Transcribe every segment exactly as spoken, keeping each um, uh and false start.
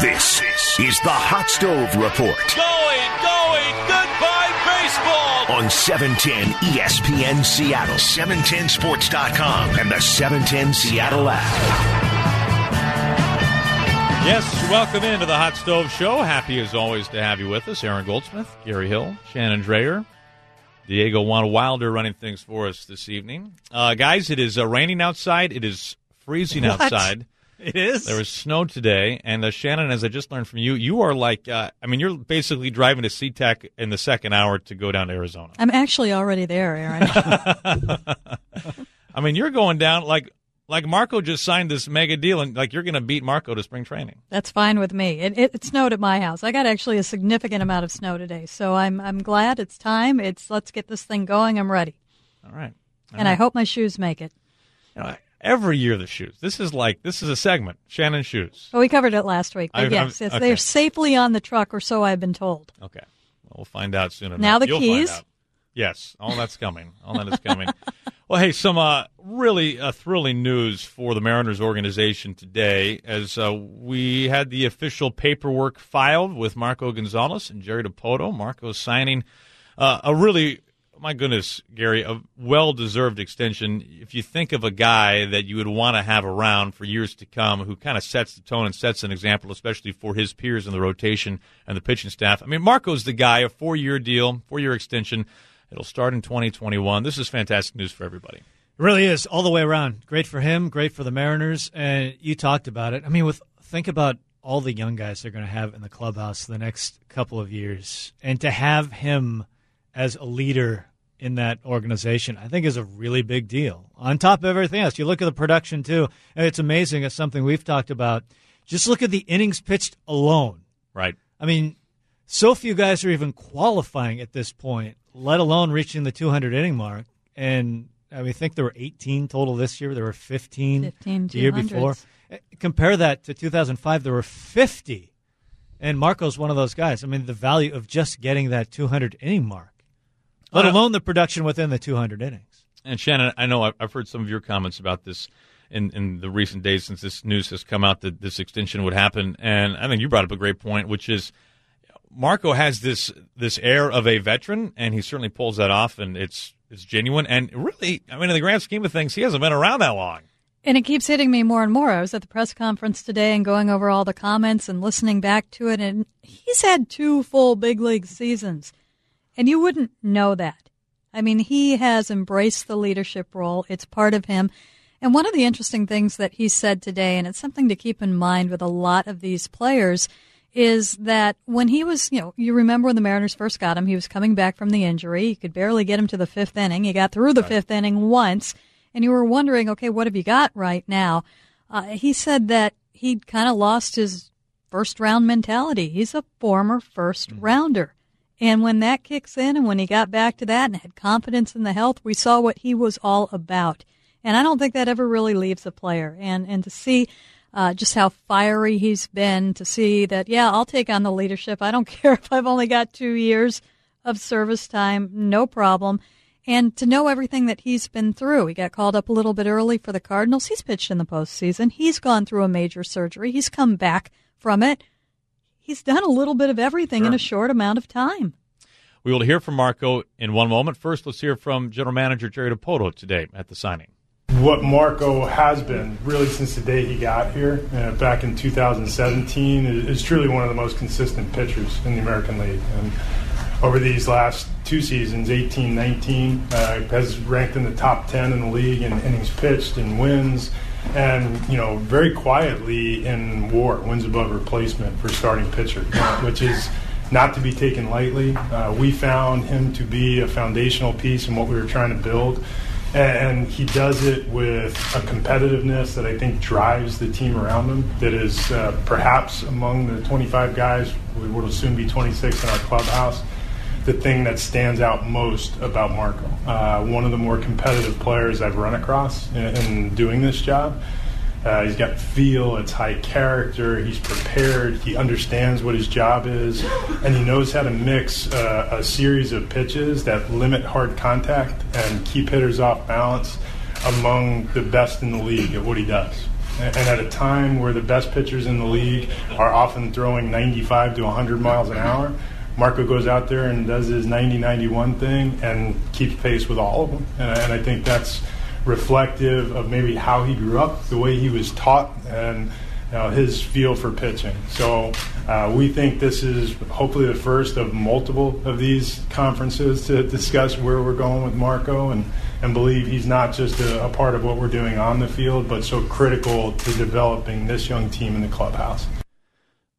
This is the Hot Stove Report. Going, going, goodbye baseball! On seven ten E S P N Seattle, seven ten sports dot com, and the seven ten Seattle app. Yes, welcome into the Hot Stove Show. Happy as always to have you with us. Aaron Goldsmith, Gary Hill, Shannon Drayer, Diego Juan Wilder running things for us this evening. Uh, guys, it is uh, raining outside. It is freezing what? outside. It is. There was snow today, and uh, Shannon, as I just learned from you, you are like, uh, I mean, you're basically driving to SeaTac in the second hour to go down to Arizona. I'm actually already there, Aaron. I mean, you're going down like like Marco just signed this mega deal, and like you're going to beat Marco to spring training. That's fine with me. It, it, it snowed at my house. I got actually a significant amount of snow today, so I'm I'm glad it's time. It's let's get this thing going. I'm ready. All right. All and right. I hope my shoes make it. All right. Every year the shoes. This is like this is a segment. Shannon's shoes. Well, we covered it last week. But I, yes, yes okay. They're safely on the truck, or so I've been told. Okay, well, we'll find out soon enough. Now the You'll keys. Find out. Yes, all that's coming. All that is coming. Well, hey, some uh, really uh, thrilling news for the Mariners organization today, as uh, we had the official paperwork filed with Marco Gonzalez and Jerry DiPoto. Marco signing uh, a really. My goodness, Gary, a well-deserved extension. If you think of a guy that you would want to have around for years to come who kind of sets the tone and sets an example, especially for his peers in the rotation and the pitching staff. I mean, Marco's the guy, a four-year deal, four-year extension. It'll start in twenty twenty-one. This is fantastic news for everybody. It really is, all the way around. Great for him, great for the Mariners, and you talked about it. I mean, with think about all the young guys they're going to have in the clubhouse the next couple of years, and to have him as a leader in that organization, I think is a really big deal. On top of everything else, you look at the production, too, and it's amazing. It's something we've talked about. Just look at the innings pitched alone. Right. I mean, so few guys are even qualifying at this point, let alone reaching the two hundred inning mark. And I mean, I think there were eighteen total this year. There were fifteen, fifteen the year before. Compare that to two thousand five. There were fifty. And Marco's one of those guys. I mean, the value of just getting that two hundred inning mark, let alone the production within the two hundred innings. And, Shannon, I know I've heard some of your comments about this in, in the recent days since this news has come out that this extension would happen. And I think you brought up a great point, which is Marco has this this air of a veteran, and he certainly pulls that off, and it's it's genuine. And really, I mean, in the grand scheme of things, he hasn't been around that long. And it keeps hitting me more and more. I was at the press conference today and going over all the comments and listening back to it, and he's had two full big league seasons. And you wouldn't know that. I mean, he has embraced the leadership role. It's part of him. And one of the interesting things that he said today, and it's something to keep in mind with a lot of these players, is that when he was, you know, you remember when the Mariners first got him, he was coming back from the injury. You could barely get him to the fifth inning. He got through the fifth inning once, and you were wondering, okay, what have you got right now? Uh, he said that he'd kind of lost his first-round mentality. He's a former first-rounder. And when that kicks in and when he got back to that and had confidence in the health, we saw what he was all about. And I don't think that ever really leaves a player. And and to see uh, just how fiery he's been, to see that, yeah, I'll take on the leadership. I don't care if I've only got two years of service time, no problem. And to know everything that he's been through. He got called up a little bit early for the Cardinals. He's pitched in the postseason. He's gone through a major surgery. He's come back from it. He's done a little bit of everything sure. in a short amount of time. We will hear from Marco in one moment. First, let's hear from General Manager Jerry DiPoto today at the signing. What Marco has been really since the day he got here uh, back in two thousand seventeen is truly one of the most consistent pitchers in the American League. And over these last two seasons, eighteen nineteen, uh, has ranked in the top ten in the league in innings pitched and wins. And, you know, very quietly in WAR, wins above replacement for starting pitcher, which is not to be taken lightly. Uh, we found him to be a foundational piece in what we were trying to build. And he does it with a competitiveness that I think drives the team around him that is uh, perhaps among the twenty-five guys, we will soon be twenty-six in our clubhouse, the thing that stands out most about Marco. Uh, one of the more competitive players I've run across in, in doing this job. Uh, he's got feel, it's high character, he's prepared, he understands what his job is, and he knows how to mix uh, a series of pitches that limit hard contact and keep hitters off balance among the best in the league at what he does. and at a time where the best pitchers in the league are often throwing ninety-five to one hundred miles an hour, Marco goes out there and does his ninety ninety-one thing and keeps pace with all of them. And, and I think that's reflective of maybe how he grew up, the way he was taught, and you know, his feel for pitching. So uh, we think this is hopefully the first of multiple of these conferences to discuss where we're going with Marco, and, and believe he's not just a, a part of what we're doing on the field, but so critical to developing this young team in the clubhouse.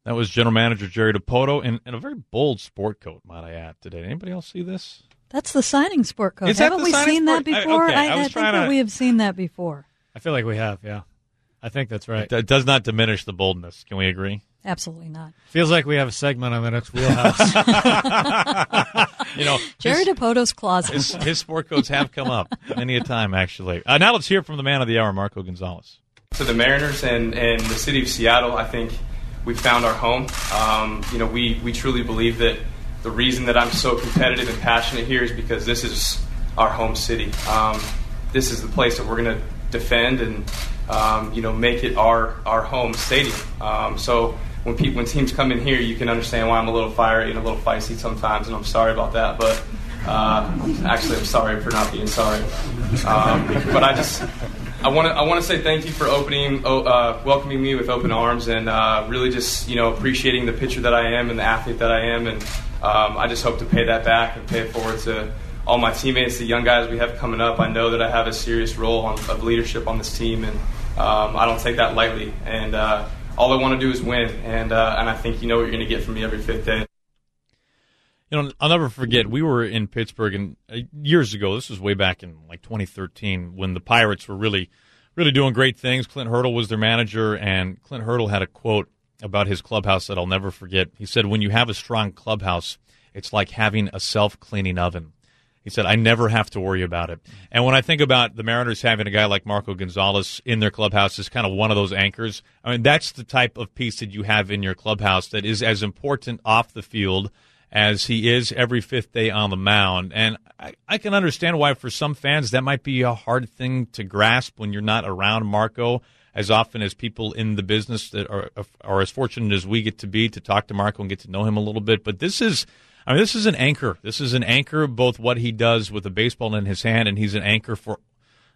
That was General Manager Jerry DiPoto, and, and a very bold sport coat, might I add, today. Anybody else see this? That's the signing sport coat. Haven't we seen that before? I, okay, I, I, I think to... that we have seen that before. I feel like we have, yeah. I think that's right. It d- does not diminish the boldness. Can we agree? Absolutely not. Feels like we have a segment on the next wheelhouse. You know, Jerry his, DiPoto's closet. His, his sport coats have come up many a time, actually. Uh, now let's hear from the man of the hour, Marco Gonzalez. To the Mariners and, and the city of Seattle, I think we found our home. Um, you know, we, we truly believe that the reason that I'm so competitive and passionate here is because this is our home city. Um, this is the place that we're going to defend and um, you know make it our our home stadium. Um, so when people when teams come in here, you can understand why I'm a little fiery and a little feisty sometimes, and I'm sorry about that. But uh, actually, I'm sorry for not being sorry. Um, but I just I want to I want to say thank you for opening uh, welcoming me with open arms, and uh, really just you know appreciating the pitcher that I am and the athlete that I am. And Um, I just hope to pay that back and pay it forward to all my teammates, the young guys we have coming up. I know that I have a serious role on, of leadership on this team, and um, I don't take that lightly. And uh, all I want to do is win, and uh, and I think you know what you're going to get from me every fifth day. You know, I'll never forget, we were in Pittsburgh and uh, years ago. This was way back in like twenty thirteen when the Pirates were really, really doing great things. Clint Hurdle was their manager, and Clint Hurdle had a quote about his clubhouse that I'll never forget. He said, when you have a strong clubhouse, it's like having a self-cleaning oven. He said, I never have to worry about it. And when I think about the Mariners having a guy like Marco Gonzalez in their clubhouse as kind of one of those anchors, I mean, that's the type of piece that you have in your clubhouse that is as important off the field as he is every fifth day on the mound. And I, I can understand why for some fans that might be a hard thing to grasp when you're not around Marco as often as people in the business that are are as fortunate as we get to be to talk to Marco and get to know him a little bit. But this is, I mean, this is an anchor. This is an anchor, both what he does with the baseball in his hand, and he's an anchor for,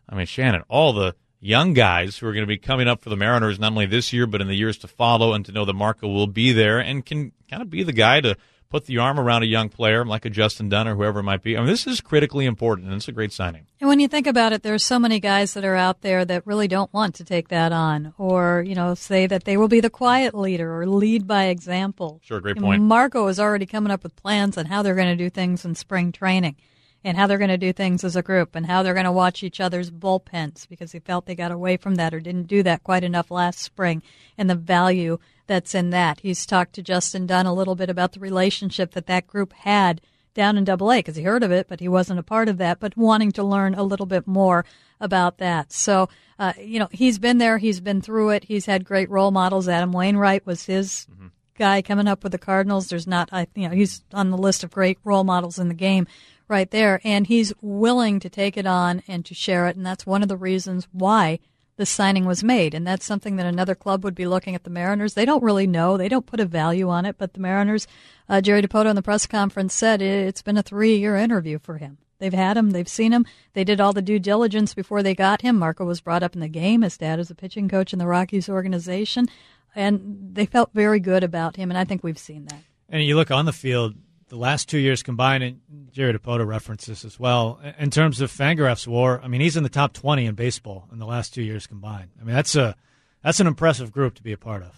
I mean, Shannon, all the young guys who are going to be coming up for the Mariners, not only this year but in the years to follow, and to know that Marco will be there and can kind of be the guy to put the arm around a young player like a Justin Dunn or whoever it might be. I mean, this is critically important, and it's a great signing. And when you think about it, there are so many guys that are out there that really don't want to take that on, or, you know, say that they will be the quiet leader or lead by example. Sure, great point. And Marco is already coming up with plans on how they're going to do things in spring training and how they're going to do things as a group and how they're going to watch each other's bullpens, because he felt they got away from that or didn't do that quite enough last spring, and the value that's in that. He's talked to Justin Dunn a little bit about the relationship that that group had down in Double A, because he heard of it, but he wasn't a part of that, but wanting to learn a little bit more about that. So, uh, you know, he's been there. He's been through it. He's had great role models. Adam Wainwright was his mm-hmm. guy coming up with the Cardinals. There's not, I, you know, he's on the list of great role models in the game right there. And he's willing to take it on and to share it. And that's one of the reasons why the signing was made, and that's something that another club would be looking at the Mariners. They don't really know. They don't put a value on it, but the Mariners, uh, Jerry DiPoto in the press conference said it, it's been a three-year interview for him. They've had him. They've seen him. They did all the due diligence before they got him. Marco was brought up in the game. His dad is a pitching coach in the Rockies organization, and they felt very good about him, and I think we've seen that. And you look on the field, the last two years combined, and Jerry DiPoto referenced this as well, in terms of Fangraphs war, I mean, he's in the top twenty in baseball in the last two years combined. I mean, that's a that's an impressive group to be a part of.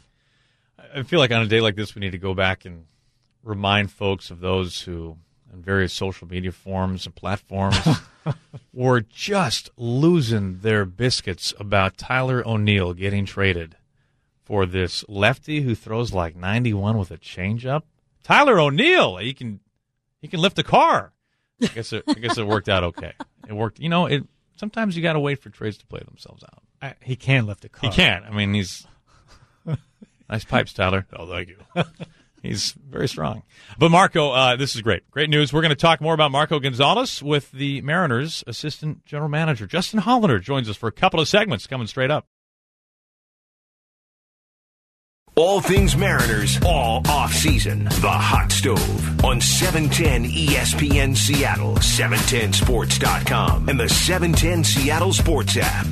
I feel like on a day like this, we need to go back and remind folks of those who, on various social media forums and platforms, were just losing their biscuits about Tyler O'Neill getting traded for this lefty who throws like ninety-one with a changeup. Tyler O'Neill, he can he can lift a car. I guess it, I guess it worked out okay. It worked. You know, it sometimes you got to wait for trades to play themselves out. I, he can lift a car. He can. I mean, he's nice pipes, Tyler. Oh, thank you. He's very strong. But Marco, uh, this is great. Great news. We're going to talk more about Marco Gonzalez with the Mariners assistant general manager Justin Hollander. Joins us for a couple of segments coming straight up. All things Mariners, all off-season. The Hot Stove on seven ten E S P N Seattle, seven ten sports dot com, and the seven ten Seattle Sports app.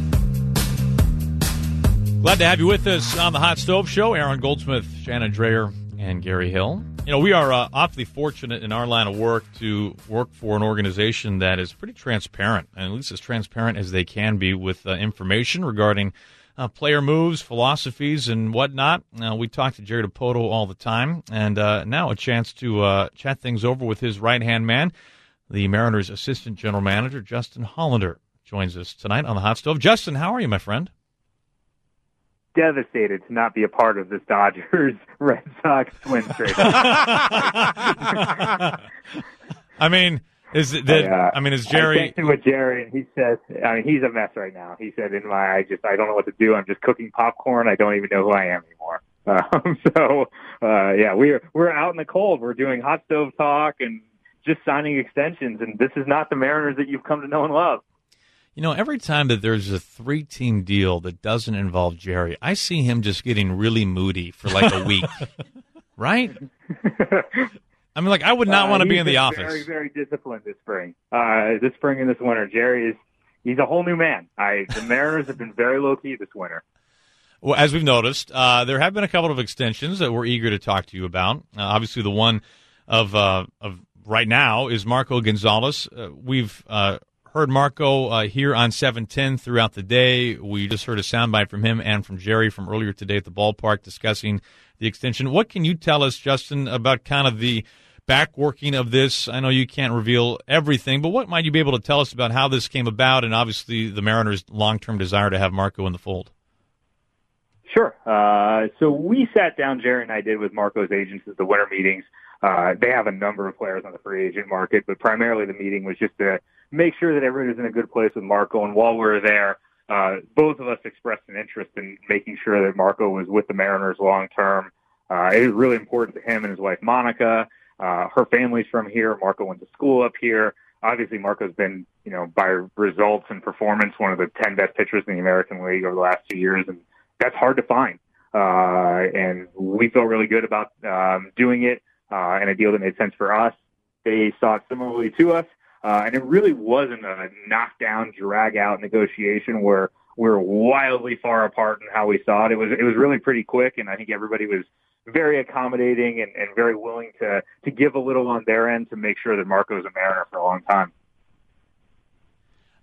Glad to have you with us on the Hot Stove Show. Aaron Goldsmith, Shannon Drayer, and Gary Hill. You know, we are uh, awfully fortunate in our line of work to work for an organization that is pretty transparent, and at least as transparent as they can be with uh, information regarding Uh, player moves, philosophies, and whatnot. Uh, we talk to Jerry DiPoto all the time, and uh, now a chance to uh, chat things over with his right-hand man, the Mariners' assistant general manager, Justin Hollander, joins us tonight on the Hot Stove. Justin, how are you, my friend? Devastated to not be a part of this Dodgers-Red Sox twin trade. I mean... Is it that, I, uh, I mean, is Jerry? I with Jerry, and he said, I mean, he's a mess right now. He said, "In my, I just, I don't know what to do. I'm just cooking popcorn. I don't even know who I am anymore." Um, so, uh, yeah, we're we're out in the cold. We're doing hot stove talk and just signing extensions. And this is not the Mariners that you've come to know and love. You know, every time that there's a three-team deal that doesn't involve Jerry, I see him just getting really moody for like a week, right? I mean, like, I would not want to uh, be in the office. Very, very disciplined this spring. Uh, this spring and this winter, Jerry is—he's a whole new man. I, the Mariners have been very low key this winter. Well, as we've noticed, uh, there have been a couple of extensions that we're eager to talk to you about. Uh, obviously, the one of uh, of right now is Marco Gonzalez. Uh, we've uh, heard Marco uh, here on seven ten throughout the day. We just heard a soundbite from him and from Jerry from earlier today at the ballpark discussing the extension. What can you tell us, Justin, about kind of the back working of this? I know you can't reveal everything, but what might you be able to tell us about how this came about and obviously the Mariners' long-term desire to have Marco in the fold? Sure. Uh, so we sat down, Jerry and I did, with Marco's agents at the winter meetings. Uh, they have a number of players on the free agent market, but primarily the meeting was just to make sure that everyone is in a good place with Marco. And while we were there, uh, both of us expressed an interest in making sure that Marco was with the Mariners long-term. Uh, it was really important to him and his wife, Monica. Uh, her family's from here. Marco went to school up here. Obviously, Marco's been, you know, by results and performance, one of the ten best pitchers in the American League over the last two years, and that's hard to find. Uh, and we feel really good about um, doing it uh, and a deal that made sense for us. They saw it similarly to us, uh, and it really wasn't a knockdown, drag-out negotiation where we were wildly far apart in how we saw it. It was it was really pretty quick, and I think everybody was very accommodating and, and very willing to, to give a little on their end to make sure that Marco's a Mariner for a long time.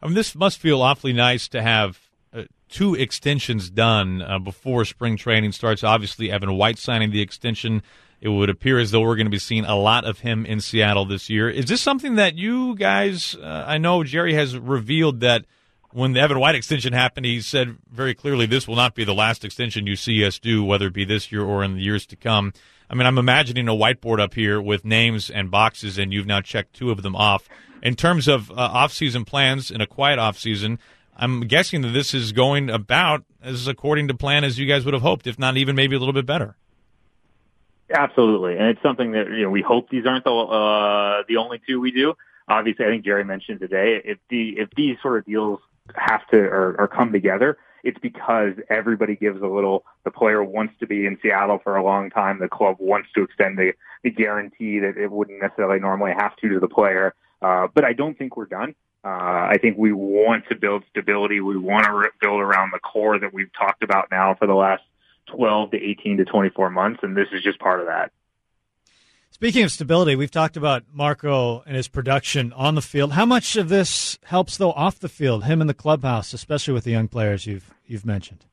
I mean, this must feel awfully nice to have uh, two extensions done uh, before spring training starts. Obviously, Evan White signing the extension. It would appear as though we're going to be seeing a lot of him in Seattle this year. Is this something that you guys, uh, I know Jerry has revealed that when the Evan White extension happened, he said very clearly, this will not be the last extension you see us do, whether it be this year or in the years to come. I mean, I'm imagining a whiteboard up here with names and boxes, and you've now checked two of them off. In terms of uh, off-season plans in a quiet off-season, I'm guessing that this is going about as according to plan as you guys would have hoped, if not even maybe a little bit better. Absolutely, and it's something that, you know, we hope these aren't the, uh, the only two we do. Obviously, I think Jerry mentioned today, if the if these sort of deals have to or, or come together, it's because everybody gives a little. The player wants to be in Seattle for a long time. The club wants to extend the, the guarantee that it wouldn't necessarily normally have to to the player. Uh, but I don't think we're done. Uh, I think we want to build stability. We want to re- build around the core that we've talked about now for the last twelve to eighteen to twenty-four months, and this is just part of that. Speaking of stability, we've talked about Marco and his production on the field. How much of this helps, though, off the field, him in the clubhouse, especially with the young players you've you've mentioned?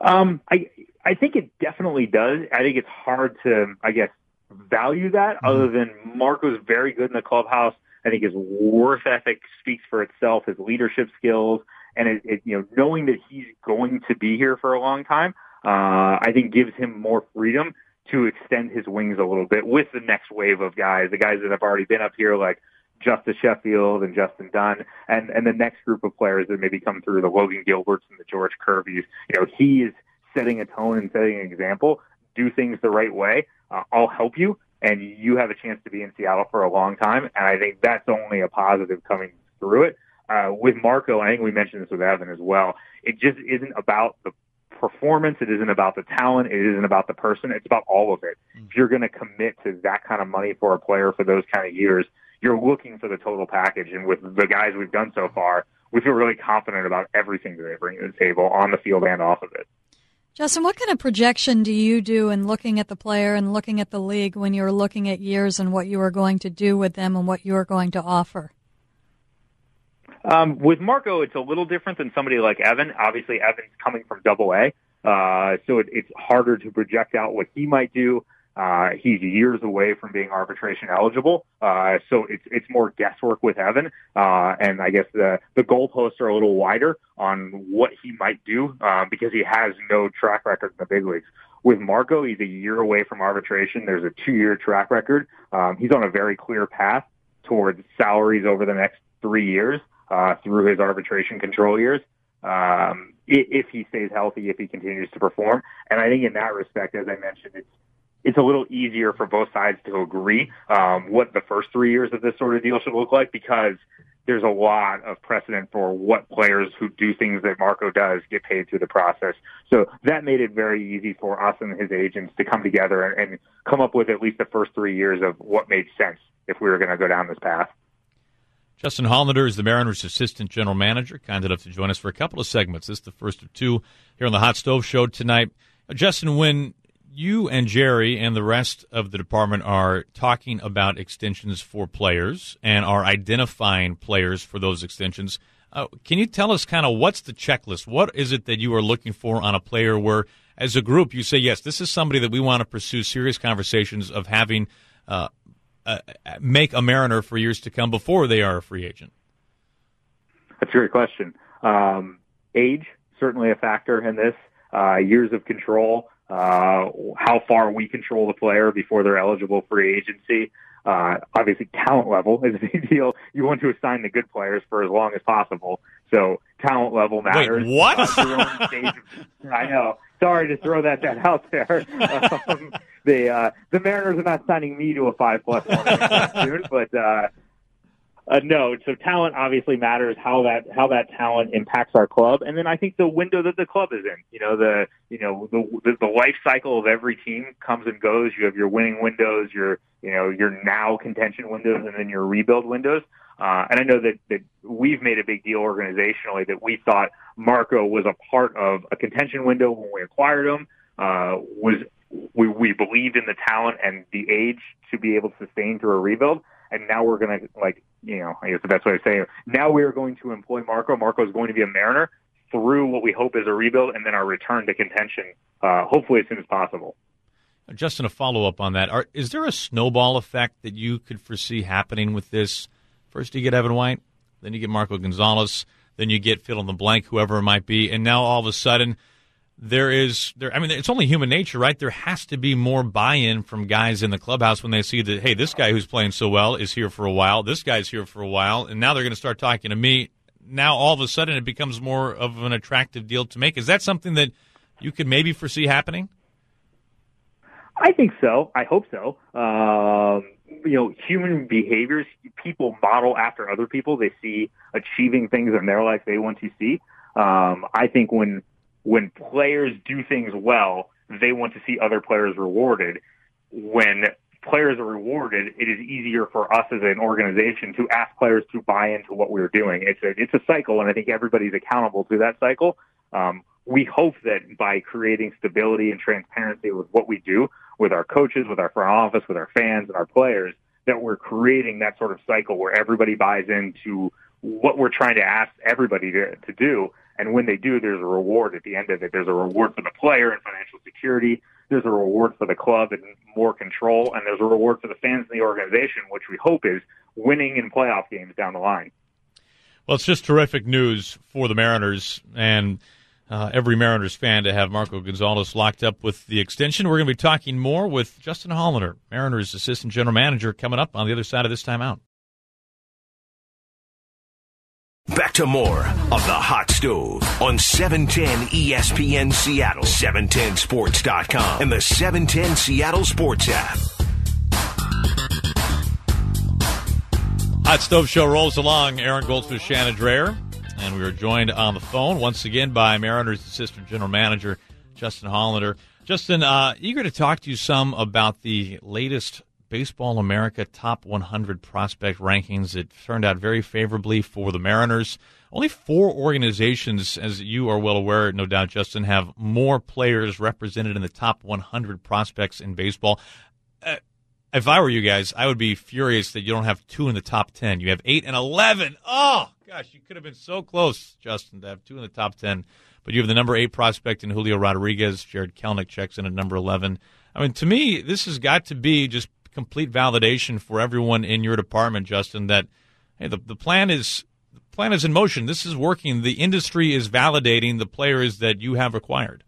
Um, I I think it definitely does. I think it's hard to, I guess, value that mm-hmm. other than Marco's very good in the clubhouse. I think his worth ethic speaks for itself, his leadership skills, and it, it, you know, knowing that he's going to be here for a long time, uh, I think gives him more freedom to extend his wings a little bit with the next wave of guys, the guys that have already been up here like Justin Sheffield and Justin Dunn, and, and the next group of players that maybe come through, the Logan Gilberts and the George Kirby's. You know, he is setting a tone and setting an example. Do things the right way. Uh, I'll help you, and you have a chance to be in Seattle for a long time, and I think that's only a positive coming through it. Uh, with Marco, I think we mentioned this with Evan as well, it just isn't about the performance. It isn't about the talent. It isn't about the person. It's about all of it. Mm-hmm. If you're going to commit to that kind of money for a player for those kind of years, you're looking for the total package. And with the guys we've done so far, we feel really confident about everything that they bring to the table on the field and off of it. Justin, what kind of projection do you do in looking at the player and looking at the league when you're looking at years and what you are going to do with them and what you're going to offer? Um, with Marco, it's a little different than somebody like Evan. Obviously, Evan's coming from Double A, uh, so it, it's harder to project out what he might do. Uh, he's years away from being arbitration eligible, uh, so it's it's more guesswork with Evan. Uh, and I guess the the goalposts are a little wider on what he might do uh, because he has no track record in the big leagues. With Marco, he's a year away from arbitration. There's a two-year track record. Um, he's on a very clear path towards salaries over the next three years. Uh, through his arbitration control years, um, if he stays healthy, if he continues to perform. And I think in that respect, as I mentioned, it's, it's a little easier for both sides to agree um, what the first three years of this sort of deal should look like, because there's a lot of precedent for what players who do things that Marco does get paid through the process. So that made it very easy for us and his agents to come together and, and come up with at least the first three years of what made sense if we were going to go down this path. Justin Hollander is the Mariners' assistant general manager, kind enough to join us for a couple of segments. This is the first of two here on the Hot Stove Show tonight. Justin, when you and Jerry and the rest of the department are talking about extensions for players and are identifying players for those extensions, uh, can you tell us kind of what's the checklist? What is it that you are looking for on a player where, as a group, you say, yes, this is somebody that we want to pursue serious conversations of having uh Uh, make a Mariner for years to come before they are a free agent? That's a great question. Um, age, certainly a factor in this. Uh, years of control, uh, how far we control the player before they're eligible for agency. Uh, obviously, talent level is a big deal. You want to assign the good players for as long as possible. So talent level matters. Wait, what? Uh, of, I know. Sorry to throw that, that out there. Um, the uh, the Mariners are not signing me to a five plus one soon, but uh, uh, no. So talent obviously matters. How that how that talent impacts our club, and then I think the window that the club is in. You know the you know the the life cycle of every team comes and goes. You have your winning windows, your you know your now contention windows, and then your rebuild windows. Uh, and I know that, that we've made a big deal organizationally that we thought Marco was a part of a contention window when we acquired him. Uh, was we, we believed in the talent and the age to be able to sustain through a rebuild. And now we're going to, like, you know, I guess the best way to say it, now we are going to employ Marco. Marco is going to be a Mariner through what we hope is a rebuild and then our return to contention, uh, hopefully as soon as possible. Justin, a follow-up on that. Are, is there a snowball effect that you could foresee happening with this? First you get Evan White, then you get Marco Gonzalez, then you get fill-in-the-blank, whoever it might be, and now all of a sudden there is – there. I mean, it's only human nature, right? There has to be more buy-in from guys in the clubhouse when they see that, hey, this guy who's playing so well is here for a while, this guy's here for a while, and now they're going to start talking to me. Now all of a sudden it becomes more of an attractive deal to make. Is that something that you could maybe foresee happening? I think so. I hope so. Um You know, human behaviors, people model after other people. They see achieving things in their life they want to see. Um, I think when when players do things well, they want to see other players rewarded. When players are rewarded, it is easier for us as an organization to ask players to buy into what we're doing. It's a, it's a cycle, and I think everybody's accountable to that cycle. Um, we hope that by creating stability and transparency with what we do, with our coaches, with our front office, with our fans and our players, that we're creating that sort of cycle where everybody buys into what we're trying to ask everybody to, to do. And when they do, there's a reward at the end of it. There's a reward for the player and financial security. There's a reward for the club and more control. And there's a reward for the fans and the organization, which we hope is winning in playoff games down the line. Well, it's just terrific news for the Mariners and Uh, every Mariners fan to have Marco Gonzalez locked up with the extension. We're going to be talking more with Justin Hollander, Mariners assistant general manager, coming up on the other side of this timeout. Back to more of The Hot Stove on seven ten E S P N Seattle, seven ten sports dot com, and the seven ten Seattle Sports app. Hot Stove Show rolls along. Aaron Goldsmith, Shannon Drayer. And we are joined on the phone once again by Mariners Assistant General Manager Justin Hollander. Justin, uh, eager to talk to you some about the latest Baseball America top one hundred prospect rankings. It turned out very favorably for the Mariners. Only four organizations, as you are well aware, no doubt, Justin, have more players represented in the top one hundred prospects in baseball. Uh, if I were you guys, I would be furious that you don't have two in the top ten. You have eight and eleven. Oh, gosh, you could have been so close, Justin, to have two in the top ten. But you have the number eight prospect in Julio Rodriguez. Jared Kelnick checks in at number eleven. I mean, to me, this has got to be just complete validation for everyone in your department, Justin, that hey, the, the plan is the plan is in motion. This is working. The industry is validating the players that you have acquired.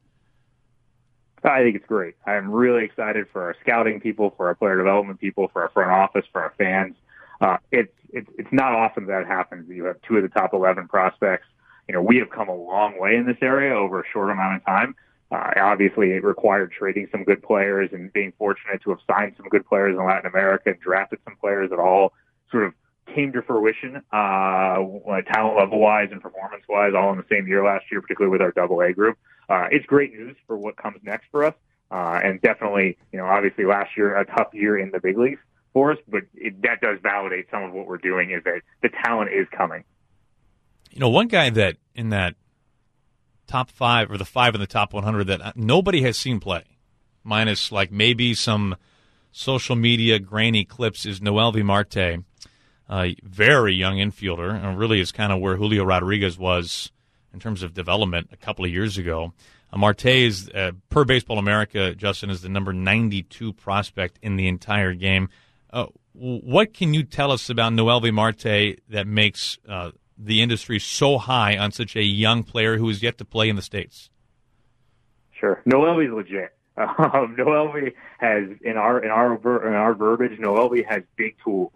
I think it's great. I'm really excited for our scouting people, for our player development people, for our front office, for our fans. Uh, it's it, it's not often that it happens. You have two of the top eleven prospects. You know, we have come a long way in this area over a short amount of time. Uh, obviously, it required trading some good players and being fortunate to have signed some good players in Latin America and drafted some players that all sort of came to fruition, uh, talent level-wise and performance-wise, all in the same year last year, particularly with our double A group. Uh, it's great news for what comes next for us. Uh, and definitely, you know, obviously last year, a tough year in the big leagues for us, but it, that does validate some of what we're doing is that the talent is coming. You know, one guy that in that top five or the five in the top one hundred that nobody has seen play, minus like maybe some social media grainy clips, is Noelvi Marte, a very young infielder, and really is kind of where Julio Rodriguez was in terms of development a couple of years ago. Uh, Marte is, uh, per Baseball America, Justin, is the number ninety-two prospect in the entire game. Uh, what can you tell us about Noelvi Marte that makes uh, – the industry so high on such a young player who is yet to play in the States? Sure. Noelvi's legit. Um, Noelvi has, in our, in our, in our verbiage, Noelvi has big tools.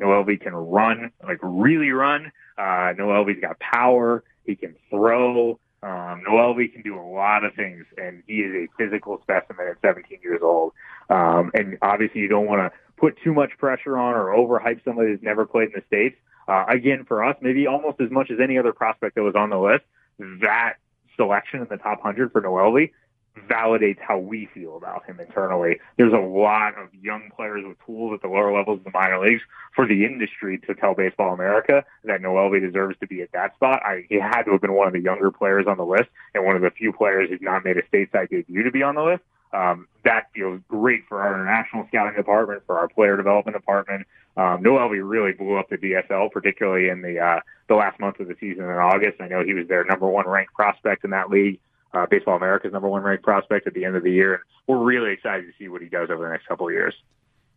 Noelvi can run, like really run. Uh, Noelvi's got power. He can throw. Um, Noelvi can do a lot of things, and he is a physical specimen at seventeen years old. Um, and obviously you don't want to put too much pressure on or overhype somebody who's never played in the States. Uh, again, for us, maybe almost as much as any other prospect that was on the list, that selection in the top one hundred for Noelvi validates how we feel about him internally. There's a lot of young players with tools at the lower levels of the minor leagues for the industry to tell Baseball America that Noelvi deserves to be at that spot. I, he had to have been one of the younger players on the list and one of the few players who's not made a stateside debut to be on the list. Um, that feels great for our international scouting department, for our player development department. Um, Noelvi really blew up the D S L, particularly in the, uh, the last month of the season in August. I know he was their number one ranked prospect in that league. Uh, Baseball America's number one ranked prospect at the end of the year. And we're really excited to see what he does over the next couple of years.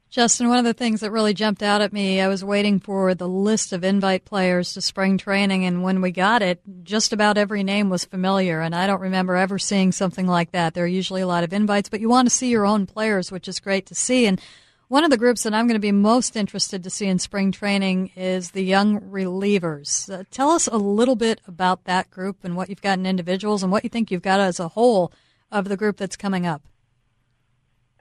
Justin, one of the things that really jumped out at me, I was waiting for the list of invite players to spring training, and when we got it, just about every name was familiar, and I don't remember ever seeing something like that. There are usually a lot of invites, but you want to see your own players, which is great to see. And one of the groups that I'm going to be most interested to see in spring training is the young relievers. Uh, tell us a little bit about that group and what you've got in individuals and what you think you've got as a whole of the group that's coming up.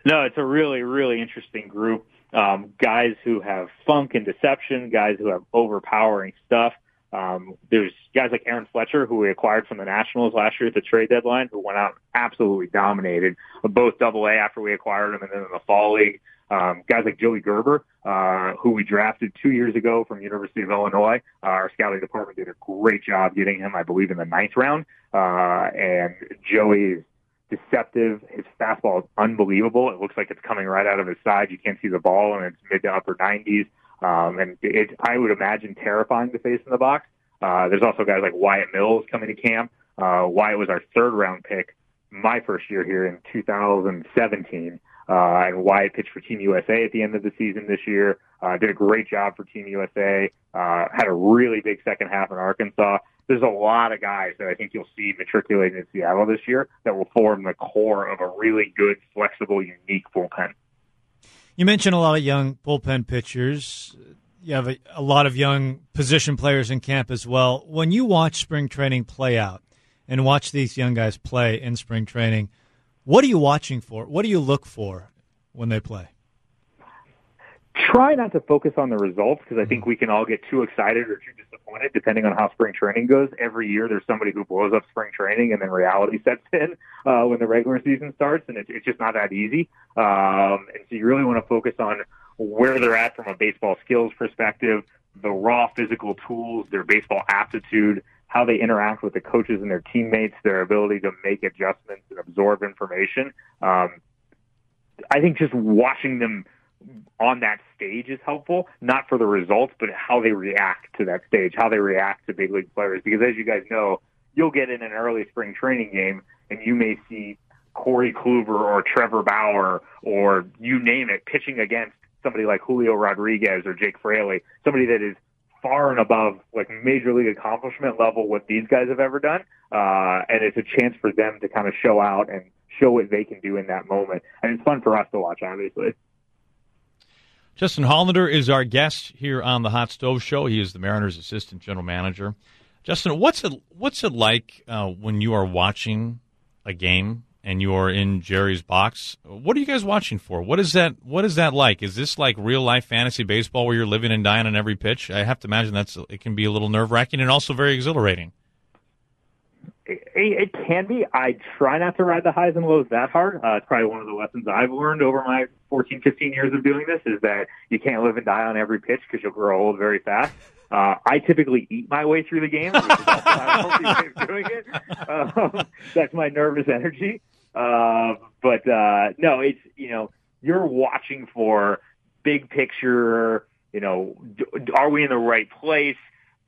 No, it's a really, really interesting group. Um, guys who have funk and deception, guys who have overpowering stuff. Um, there's guys like Aaron Fletcher, who we acquired from the Nationals last year at the trade deadline, who went out and absolutely dominated both double A after we acquired him and then in the fall league. Um, guys like Joey Gerber, uh, who we drafted two years ago from University of Illinois. Uh, our scouting department did a great job getting him, I believe, in the ninth round. Uh, and Joey's deceptive. His fastball is unbelievable. It looks like it's coming right out of his side. You can't see the ball, and it's mid to upper nineties. Um, and it, I would imagine, terrifying to face in the box. Uh, there's also guys like Wyatt Mills coming to camp. Uh, Wyatt was our third round pick my first year here in two thousand seventeen. Uh, and Wyatt pitched for Team U S A at the end of the season this year. Uh, did a great job for Team U S A. Uh, had a really big second half in Arkansas. There's a lot of guys that I think you'll see matriculating in Seattle this year that will form the core of a really good, flexible, unique bullpen. You mentioned a lot of young bullpen pitchers. You have a, a lot of young position players in camp as well. When you watch spring training play out and watch these young guys play in spring training, what are you watching for? What do you look for when they play? try not to focus on the results because I think we can all get too excited or too disappointed depending on how spring training goes. Every year there's somebody who blows up spring training and then reality sets in uh, when the regular season starts, and it's, it's just not that easy. Um, and so you really want to focus on where they're at from a baseball skills perspective, the raw physical tools, their baseball aptitude, how they interact with the coaches and their teammates, their ability to make adjustments and absorb information. Um, I think just watching them on that stage is helpful, not for the results, but how they react to that stage, how they react to big league players. Because as you guys know, you'll get in an early spring training game and you may see Corey Kluber or Trevor Bauer or you name it, pitching against somebody like Julio Rodriguez or Jake Fraley, somebody that is far and above like major league accomplishment level what these guys have ever done. Uh, and it's a chance for them to kind of show out and show what they can do in that moment. And it's fun for us to watch, obviously. Justin Hollander is our guest here on the Hot Stove Show. He is the Mariners' assistant general manager. Justin, what's it what's it like uh, when you are watching a game and you are in Jerry's box? What are you guys watching for? What is that? What is that like? Is this like real life fantasy baseball where you're living and dying on every pitch? I have to imagine that's it can be a little nerve wracking and also very exhilarating. It, it can be. I try not to ride the highs and lows that hard. Uh, it's probably one of the lessons I've learned over my fourteen, fifteen years of doing this is that you can't live and die on every pitch because you'll grow old very fast. Uh, I typically eat my way through the game, which is also a healthy way of doing it. Um, that's my nervous energy. Uh, but uh, no, it's, you know, you're watching for big picture, you know, d- are we in the right place?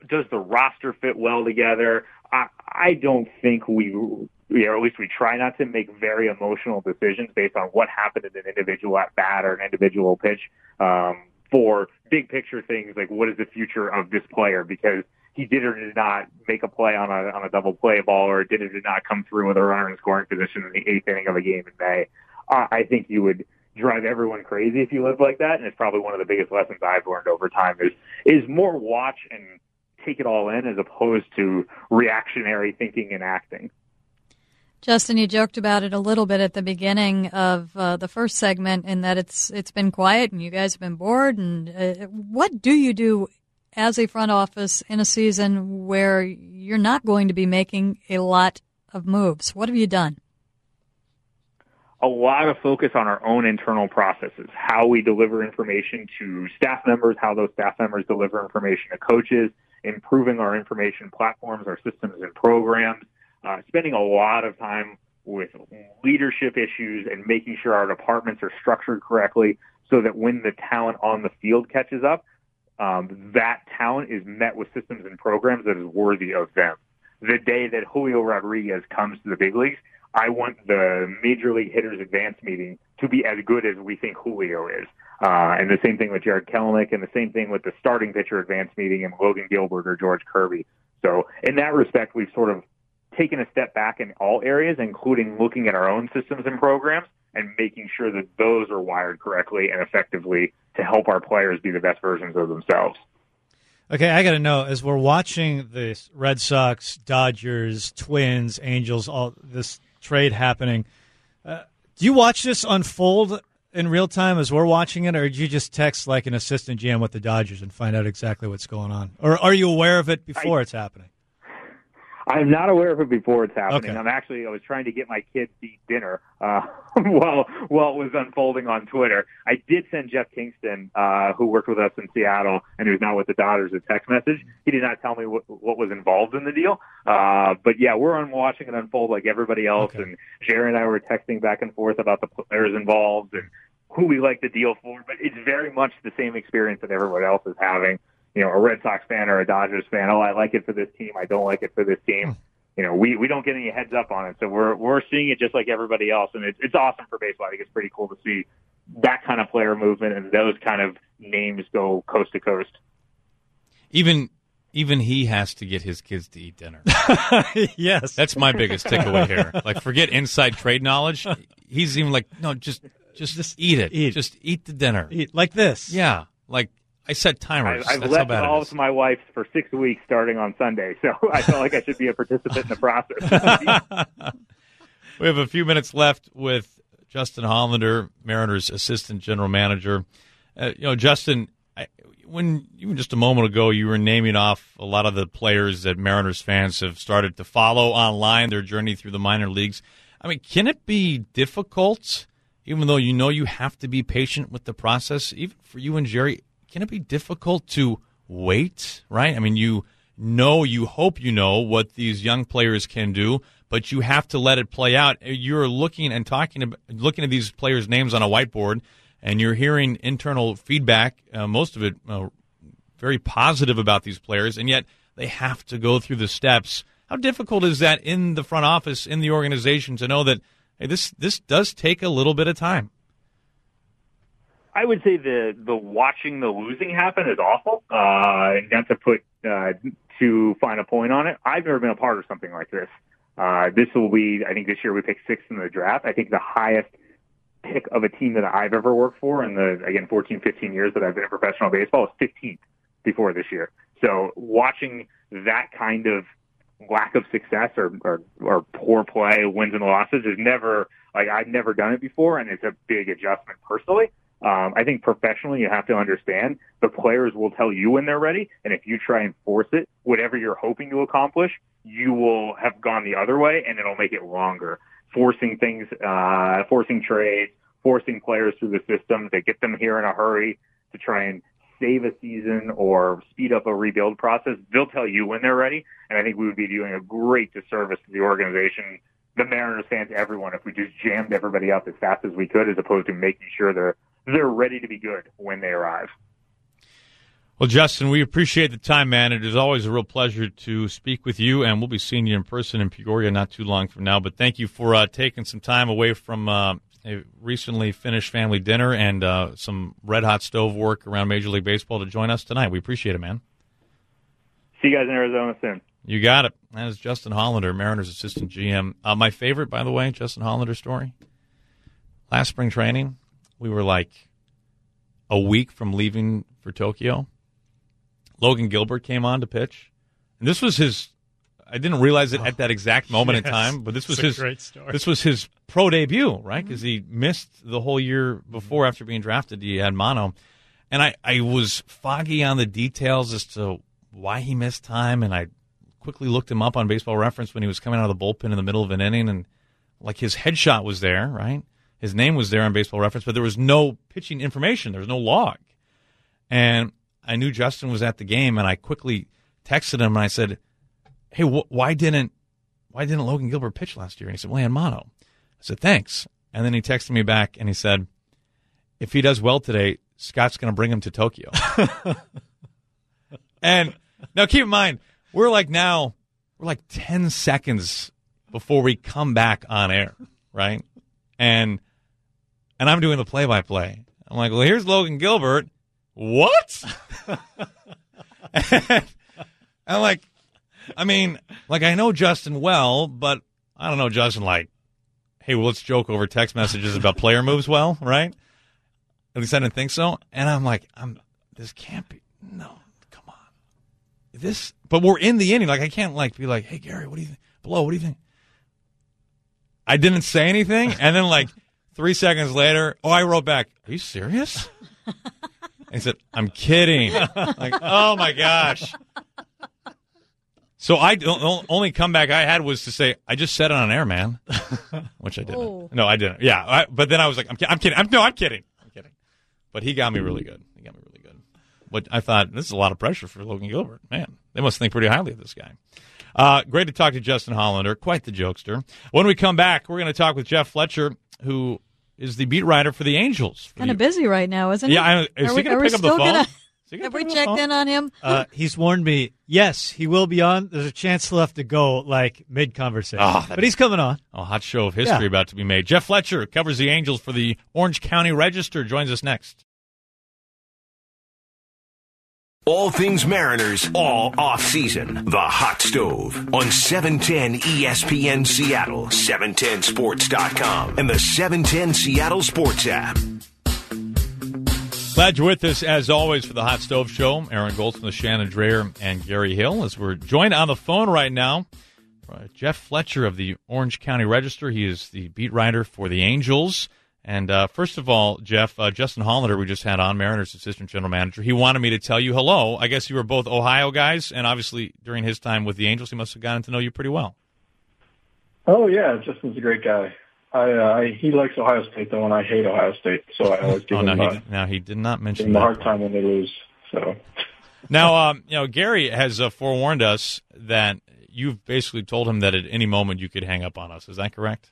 Does the roster fit well together? I, I don't think we, you know, or at least we try not to make very emotional decisions based on what happened in an individual at-bat or an individual pitch um, for big picture things like what is the future of this player because he did or did not make a play on a on a double play ball or did or did not come through with a runner in scoring position in the eighth inning of a game in May. Uh, I think you would drive everyone crazy if you lived like that, and it's probably one of the biggest lessons I've learned over time is is more watch and take it all in as opposed to reactionary thinking and acting. Justin, you joked about it a little bit at the beginning of uh, the first segment in that it's it's been quiet and you guys have been bored. And uh, what do you do as a front office in a season where you're not going to be making a lot of moves? What have you done? A lot of focus on our own internal processes, how we deliver information to staff members, how those staff members deliver information to coaches, improving our information platforms, our systems and programs, uh, spending a lot of time with leadership issues and making sure our departments are structured correctly so that when the talent on the field catches up, um, that talent is met with systems and programs that is worthy of them. The day that Julio Rodriguez comes to the big leagues, I want the Major League Hitters Advance meeting to be as good as we think Julio is. Uh, and the same thing with Jared Kelenic and the same thing with the starting pitcher advance meeting and Logan Gilbert or George Kirby. So in that respect, we've sort of taken a step back in all areas, including looking at our own systems and programs and making sure that those are wired correctly and effectively to help our players be the best versions of themselves. Okay, I got to know, as we're watching the Red Sox, Dodgers, Twins, Angels, all this trade happening, uh, do you watch this unfold in real time as we're watching it, or do you just text like an assistant G M with the Dodgers and find out exactly what's going on? Or are you aware of it before I, it's happening? I'm not aware of it before it's happening. Okay. I'm actually, I was trying to get my kids to eat dinner uh, while, while it was unfolding on Twitter. I did send Jeff Kingston, uh, who worked with us in Seattle and who's now with the Dodgers, a text message. He did not tell me what, what was involved in the deal. Uh, but yeah, we're on watching it unfold like everybody else. Okay. And Jerry and I were texting back and forth about the players involved and who we like the deal for, but it's very much the same experience that everyone else is having. You know, a Red Sox fan or a Dodgers fan, oh, I like it for this team, I don't like it for this team. You know, we, we don't get any heads up on it, so we're we're seeing it just like everybody else, and it's it's awesome for baseball. I think it's pretty cool to see that kind of player movement and those kind of names go coast to coast. Even even he has to get his kids to eat dinner. Yes. That's my biggest takeaway here. Like, forget inside trade knowledge. He's even like, no, just... Just, just eat it. Eat. Just eat the dinner. Eat like this. Yeah. Like I set timers. I, I've That's left how bad all it is. To my wife for six weeks starting on Sunday, so I felt like I should be a participant in the process. We have a few minutes left with Justin Hollander, Mariners' assistant general manager. Uh, you know, Justin, I, when even just a moment ago you were naming off a lot of the players that Mariners fans have started to follow online, their journey through the minor leagues. I mean, can it be difficult, even though you know you have to be patient with the process, even for you and Jerry, can it be difficult to wait, right? I mean, you know, you hope you know what these young players can do, but you have to let it play out. You're looking and talking about, looking at these players' names on a whiteboard, and you're hearing internal feedback, uh, most of it uh, very positive about these players, and yet they have to go through the steps. How difficult is that in the front office, in the organization, to know that, hey, this this does take a little bit of time? I would say the the watching the losing happen is awful. Uh, not to put uh, too fine a point on it, I've never been a part of something like this. Uh, this will be, I think this year we picked sixth in the draft. I think the highest pick of a team that I've ever worked for in the, again, fourteen, fifteen years that I've been in professional baseball is fifteenth before this year. So watching that kind of lack of success or, or, or poor play, wins and losses is never, like, I've never done it before, and it's a big adjustment personally. Um, I think professionally you have to understand the players will tell you when they're ready, and if you try and force it, whatever you're hoping to accomplish, you will have gone the other way, and it'll make it longer. Forcing things, uh, forcing trades, forcing players through the system to get them here in a hurry to try and save a season or speed up a rebuild process, they'll tell you when they're ready. And I think we would be doing a great disservice to the organization, the Mariners fans, everyone, if we just jammed everybody up as fast as we could, as opposed to making sure they're they're ready to be good when they arrive. Well, Justin, we appreciate the time, man. It is always a real pleasure to speak with you, and we'll be seeing you in person in Peoria not too long from now. But thank you for uh, taking some time away from uh, a recently finished family dinner and uh, some red-hot stove work around Major League Baseball to join us tonight. We appreciate it, man. See you guys in Arizona soon. You got it. That is Justin Hollander, Mariners assistant G M. Uh, my favorite, by the way, Justin Hollander story, last spring training, we were like a week from leaving for Tokyo. Logan Gilbert came on to pitch. And this was his – I didn't realize it oh, at that exact moment yes. in time, but this was his this was his pro debut, right? Because mm-hmm. he missed the whole year before after being drafted. He had mono. And I, I was foggy on the details as to why he missed time, and I quickly looked him up on Baseball Reference when he was coming out of the bullpen in the middle of an inning, and like his headshot was there, right? His name was there on Baseball Reference, but there was no pitching information. There was no log. And I knew Justin was at the game, and I quickly texted him, and I said, hey, wh- why didn't why didn't Logan Gilbert pitch last year? And he said, well, he had mono. I said, thanks. And then he texted me back, and he said, if he does well today, Scott's going to bring him to Tokyo. And now keep in mind, we're like now, we're like ten seconds before we come back on air, right? And and I'm doing the play-by-play. I'm like, well, here's Logan Gilbert. What? and, and like, I mean, like I know Justin well, but I don't know Justin like, hey, well, let's joke over text messages about player moves well, right? At least I didn't think so. And I'm like, I'm this can't be. No, come on. This, but we're in the inning. Like I can't like be like, hey, Gary, what do you think? Blow, what do you think? I didn't say anything. And then like three seconds later, oh, I wrote back, are you serious? He said, I'm kidding. Like, oh, my gosh. So I the only comeback I had was to say, I just said it on air, man, which I didn't. Oh. No, I didn't. Yeah. I, but then I was like, I'm, I'm kidding. I'm, no, I'm kidding. I'm kidding. But he got me really good. He got me really good. But I thought, this is a lot of pressure for Logan Gilbert. Man, they must think pretty highly of this guy. Uh, great to talk to Justin Hollander. Quite the jokester. When we come back, we're going to talk with Jeff Fletcher, who is the beat writer for the Angels. Kind of busy right now, isn't he? Yeah, I, is are he going to pick up the phone? Gonna, have we checked in on him? Uh, he's warned me, yes, he will be on. There's a chance left to go, like, mid-conversation. Oh, but he's coming on. A hot show of history yeah. about to be made. Jeff Fletcher covers the Angels for the Orange County Register. Joins us next. All things Mariners, all off-season. The Hot Stove on seven ten E S P N Seattle, seven ten sports dot com, and the seven ten Seattle Sports app. Glad you're with us, as always, for the Hot Stove Show. Aaron Goldsmith, Shannon Drayer, and Gary Hill, as we're joined on the phone right now by Jeff Fletcher of the Orange County Register. He is the beat writer for the Angels. And uh, first of all, Jeff, uh, Justin Hollander, we just had on, Mariners assistant general manager, he wanted me to tell you hello. I guess you were both Ohio guys, and obviously during his time with the Angels, he must have gotten to know you pretty well. Oh, yeah, Justin's a great guy. I, uh, I he likes Ohio State, though, and I hate Ohio State, so I always give oh, him a no, hard Now, he did not mention that. A hard time when they lose. So Now, um, you know, Gary has uh, forewarned us that you've basically told him that at any moment you could hang up on us. Is that correct?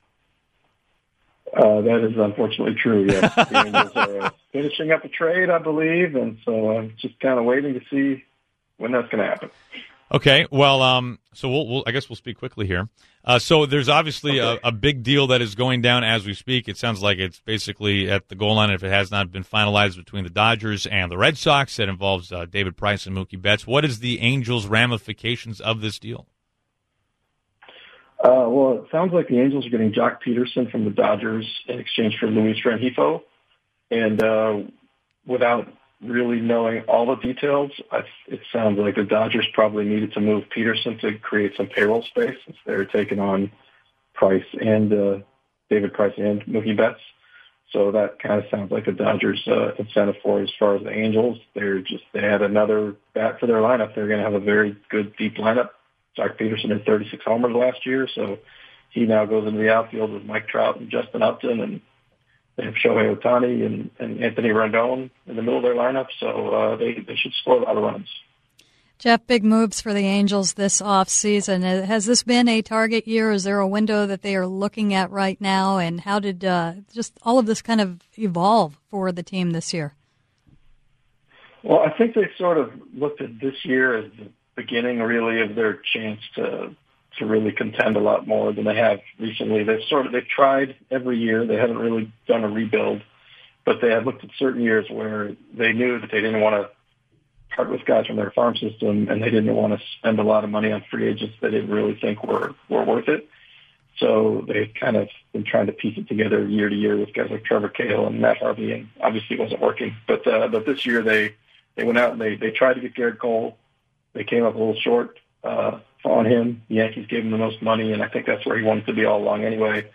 Uh, that is unfortunately true, yes. The Angels are uh, finishing up a trade, I believe, and so I'm just kind of waiting to see when that's going to happen. Okay, well, um, so we'll, we'll, I guess we'll speak quickly here. Uh, so there's obviously okay. a, a big deal that is going down as we speak. It sounds like it's basically at the goal line, if it has not been finalized, between the Dodgers and the Red Sox. That involves uh, David Price and Mookie Betts. What is the Angels' ramifications of this deal? Uh, well, it sounds like the Angels are getting Joc Pederson from the Dodgers in exchange for Luis Renjifo. And uh, without really knowing all the details, I, it sounds like the Dodgers probably needed to move Pederson to create some payroll space since they were taking on Price and uh, David Price and Mookie Betts. So that kind of sounds like the Dodgers' uh, incentive for as far as the Angels. They're just, they had another bat for their lineup. They're going to have a very good, deep lineup. Joc Pederson had thirty-six homers last year, so he now goes into the outfield with Mike Trout and Justin Upton, and they have Shohei Ohtani and, and Anthony Rendon in the middle of their lineup, so uh, they, they should score a lot of runs. Jeff, big moves for the Angels this offseason. Has this been a target year? Is there a window that they are looking at right now, and how did uh, just all of this kind of evolve for the team this year? Well, I think they sort of looked at this year as the beginning, really, of their chance to to really contend a lot more than they have recently. They've sort of they've tried every year. They haven't really done a rebuild, but they have looked at certain years where they knew that they didn't want to part with guys from their farm system, and they didn't want to spend a lot of money on free agents that they didn't really think were were worth it. So they've kind of been trying to piece it together year to year with guys like Trevor Cahill and Matt Harvey, and obviously it wasn't working. But uh, but this year they they went out and they they tried to get Garrett Cole. They came up a little short uh, on him. The Yankees gave him the most money, and I think that's where he wanted to be all along anyway.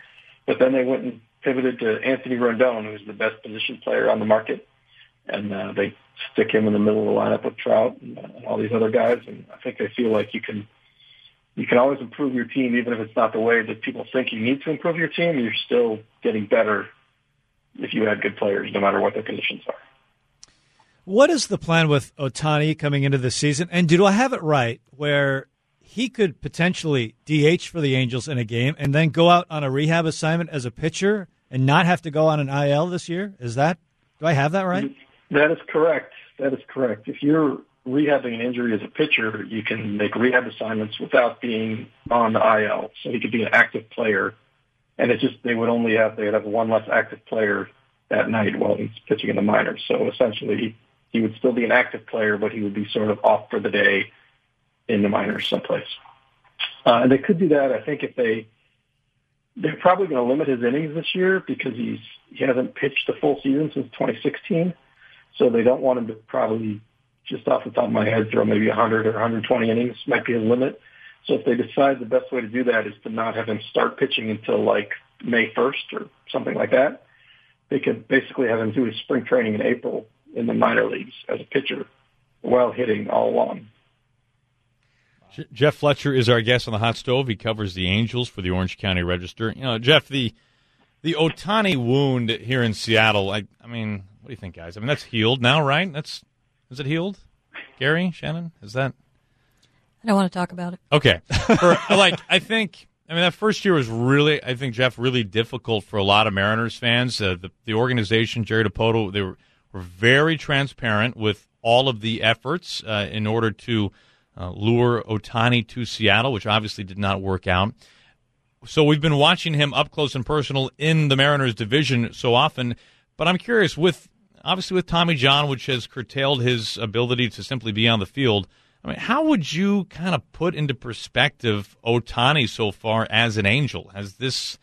But then they went and pivoted to Anthony Rendon, who's the best position player on the market, and uh, they stick him in the middle of the lineup with Trout and, uh, and all these other guys. And I think they feel like you can you can always improve your team, even if it's not the way that people think you need to improve your team. You're still getting better if you add good players, no matter what their conditions are. What is the plan with Ohtani coming into the season? And do I have it right where he could potentially D H for the Angels in a game and then go out on a rehab assignment as a pitcher and not have to go on an I L this year? Is that do I have that right? That is correct. That is correct. If you're rehabbing an injury as a pitcher, you can make rehab assignments without being on the I L. So he could be an active player, and it just they would only have they would have one less active player that night while he's pitching in the minors. So essentially, he would still be an active player, but he would be sort of off for the day in the minors someplace. Uh, and they could do that, I think, if they – they're probably going to limit his innings this year because he's he hasn't pitched the full season since twenty sixteen. So they don't want him to probably, just off the top of my head, throw maybe one hundred or one hundred twenty innings might be his limit. So if they decide the best way to do that is to not have him start pitching until, like, May first or something like that, they could basically have him do his spring training in April in the minor leagues as a pitcher while hitting all along. Jeff Fletcher is our guest on the Hot Stove. He covers the Angels for the Orange County Register. You know, Jeff, the the Ohtani wound here in Seattle, I, I mean, what do you think, guys? I mean, that's healed now, right? That's Is it healed? Gary, Shannon, is that? I don't want to talk about it. Okay. for, like, I think... I mean, that first year was really, I think, Jeff, really difficult for a lot of Mariners fans. Uh, the, the organization, Jerry DiPoto, they were, were very transparent with all of the efforts uh, in order to uh, lure Ohtani to Seattle, which obviously did not work out. So we've been watching him up close and personal in the Mariners division so often. But I'm curious, with obviously with Tommy John, which has curtailed his ability to simply be on the field, I mean, how would you kind of put into perspective Ohtani so far as an Angel? Has this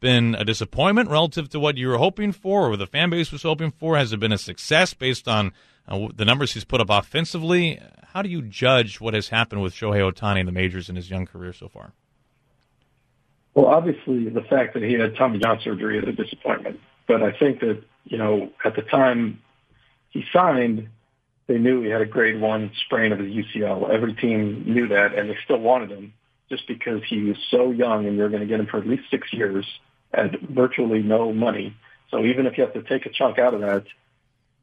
been a disappointment relative to what you were hoping for or the fan base was hoping for? Has it been a success based on uh, the numbers he's put up offensively? How do you judge what has happened with Shohei Ohtani in the majors in his young career so far? Well, obviously the fact that he had Tommy John surgery is a disappointment. But I think that, you know, at the time he signed, they knew he had a grade one sprain of the U C L. Every team knew that, and they still wanted him just because he was so young, and you're going to get him for at least six years at virtually no money. So even if you have to take a chunk out of that,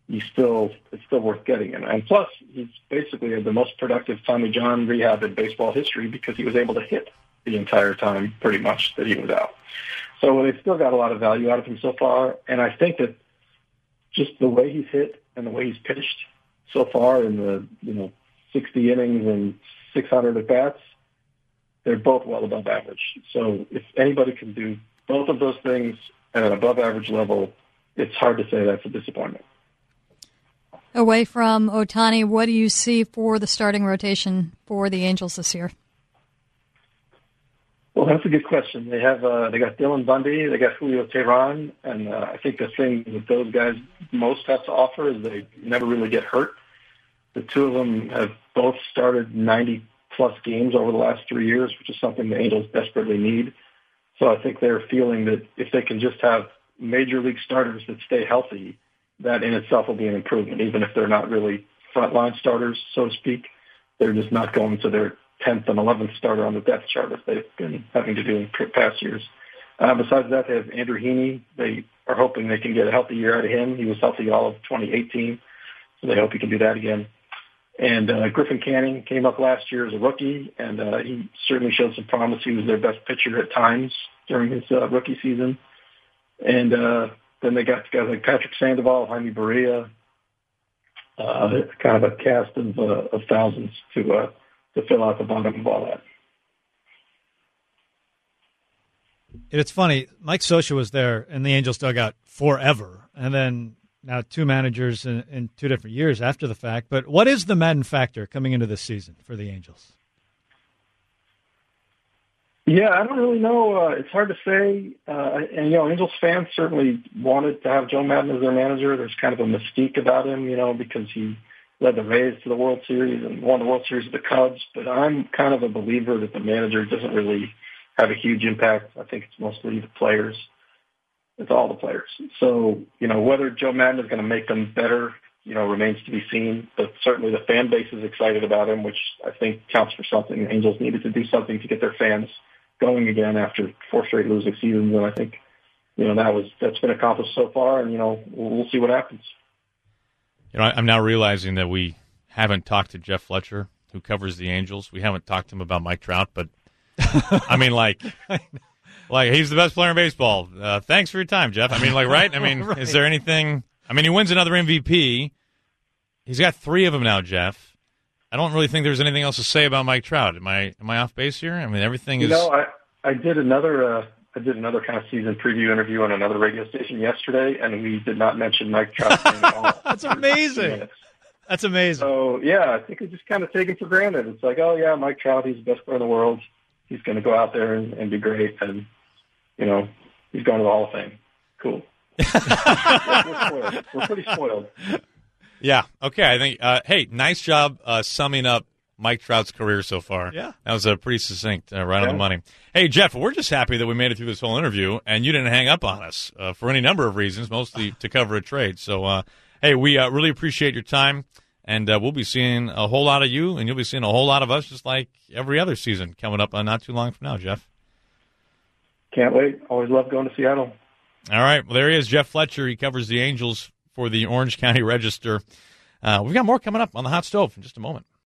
you still it's still worth getting him. And plus, he's basically had the most productive Tommy John rehab in baseball history because he was able to hit the entire time pretty much that he was out. So they've still got a lot of value out of him so far, and I think that just the way he's hit and the way he's pitched so far in the, you know, sixty innings and six hundred at bats, they're both well above average. So if anybody can do both of those things at an above average level, it's hard to say that's a disappointment. Away from Ohtani, what do you see for the starting rotation for the Angels this year? Well, that's a good question. They have uh, they got Dylan Bundy, they got Julio Teheran, and uh, I think the thing that those guys most have to offer is they never really get hurt. The two of them have both started ninety-plus games over the last three years, which is something the Angels desperately need. So I think they're feeling that if they can just have major league starters that stay healthy, that in itself will be an improvement, even if they're not really frontline starters, so to speak. They're just not going to their tenth and eleventh starter on the depth chart as they've been having to do in past years. Uh, besides that, they have Andrew Heaney. They are hoping they can get a healthy year out of him. He was healthy all of twenty eighteen, so they hope he can do that again. And uh, Griffin Canning came up last year as a rookie, and uh, he certainly showed some promise. He was their best pitcher at times during his uh, rookie season. And uh, then they got guys like Patrick Sandoval, Jaime Barria, uh, kind of a cast of, uh, of thousands to uh, to fill out the bottom of all that. It's funny, Mike Scioscia was there in the Angels dugout forever, and then now two managers in, in two different years after the fact. But what is the Maddon factor coming into this season for the Angels? Yeah, I don't really know. Uh, it's hard to say. Uh, and, you know, Angels fans certainly wanted to have Joe Maddon as their manager. There's kind of a mystique about him, you know, because he led the Rays to the World Series and won the World Series with the Cubs. But I'm kind of a believer that the manager doesn't really have a huge impact. I think it's mostly the players. It's all the players. So, you know, whether Joe Maddon is going to make them better, you know, remains to be seen. But certainly the fan base is excited about him, which I think counts for something. The Angels needed to do something to get their fans going again after four straight losing seasons, and I think, you know, that was that's been accomplished so far, and, you know, we'll, we'll see what happens. You know, I'm now realizing that we haven't talked to Jeff Fletcher, who covers the Angels. We haven't talked to him about Mike Trout, but I mean, like, like he's the best player in baseball. Uh, thanks for your time, Jeff. I mean, like, right? I mean, right. Is there anything? I mean, he wins another M V P. He's got three of them now, Jeff. I don't really think there's anything else to say about Mike Trout. Am I am I off base here? I mean, everything is. You know, I, I did another uh, I did another kind of season preview interview on another radio station yesterday, and we did not mention Mike Trout at all. That's amazing. That's amazing. So yeah, I think we just kind of take it for granted. It's like, oh yeah, Mike Trout, he's the best player in the world. He's going to go out there and, and be great, and you know, he's going to the Hall of Fame. Cool. yeah, we're spoiled. We're pretty spoiled. Yeah. Okay. I think. Uh, hey, nice job uh, summing up Mike Trout's career so far. Yeah, that was a pretty succinct, uh, right yeah. on the money. Hey, Jeff, we're just happy that we made it through this whole interview, and you didn't hang up on us uh, for any number of reasons, mostly to cover a trade. So, uh, hey, we uh, really appreciate your time, and uh, we'll be seeing a whole lot of you, and you'll be seeing a whole lot of us, just like every other season coming up uh, not too long from now, Jeff. Can't wait. Always love going to Seattle. All right. Well, there he is, Jeff Fletcher. He covers the Angels for the Orange County Register. Uh, we've got more coming up on the Hot Stove in just a moment.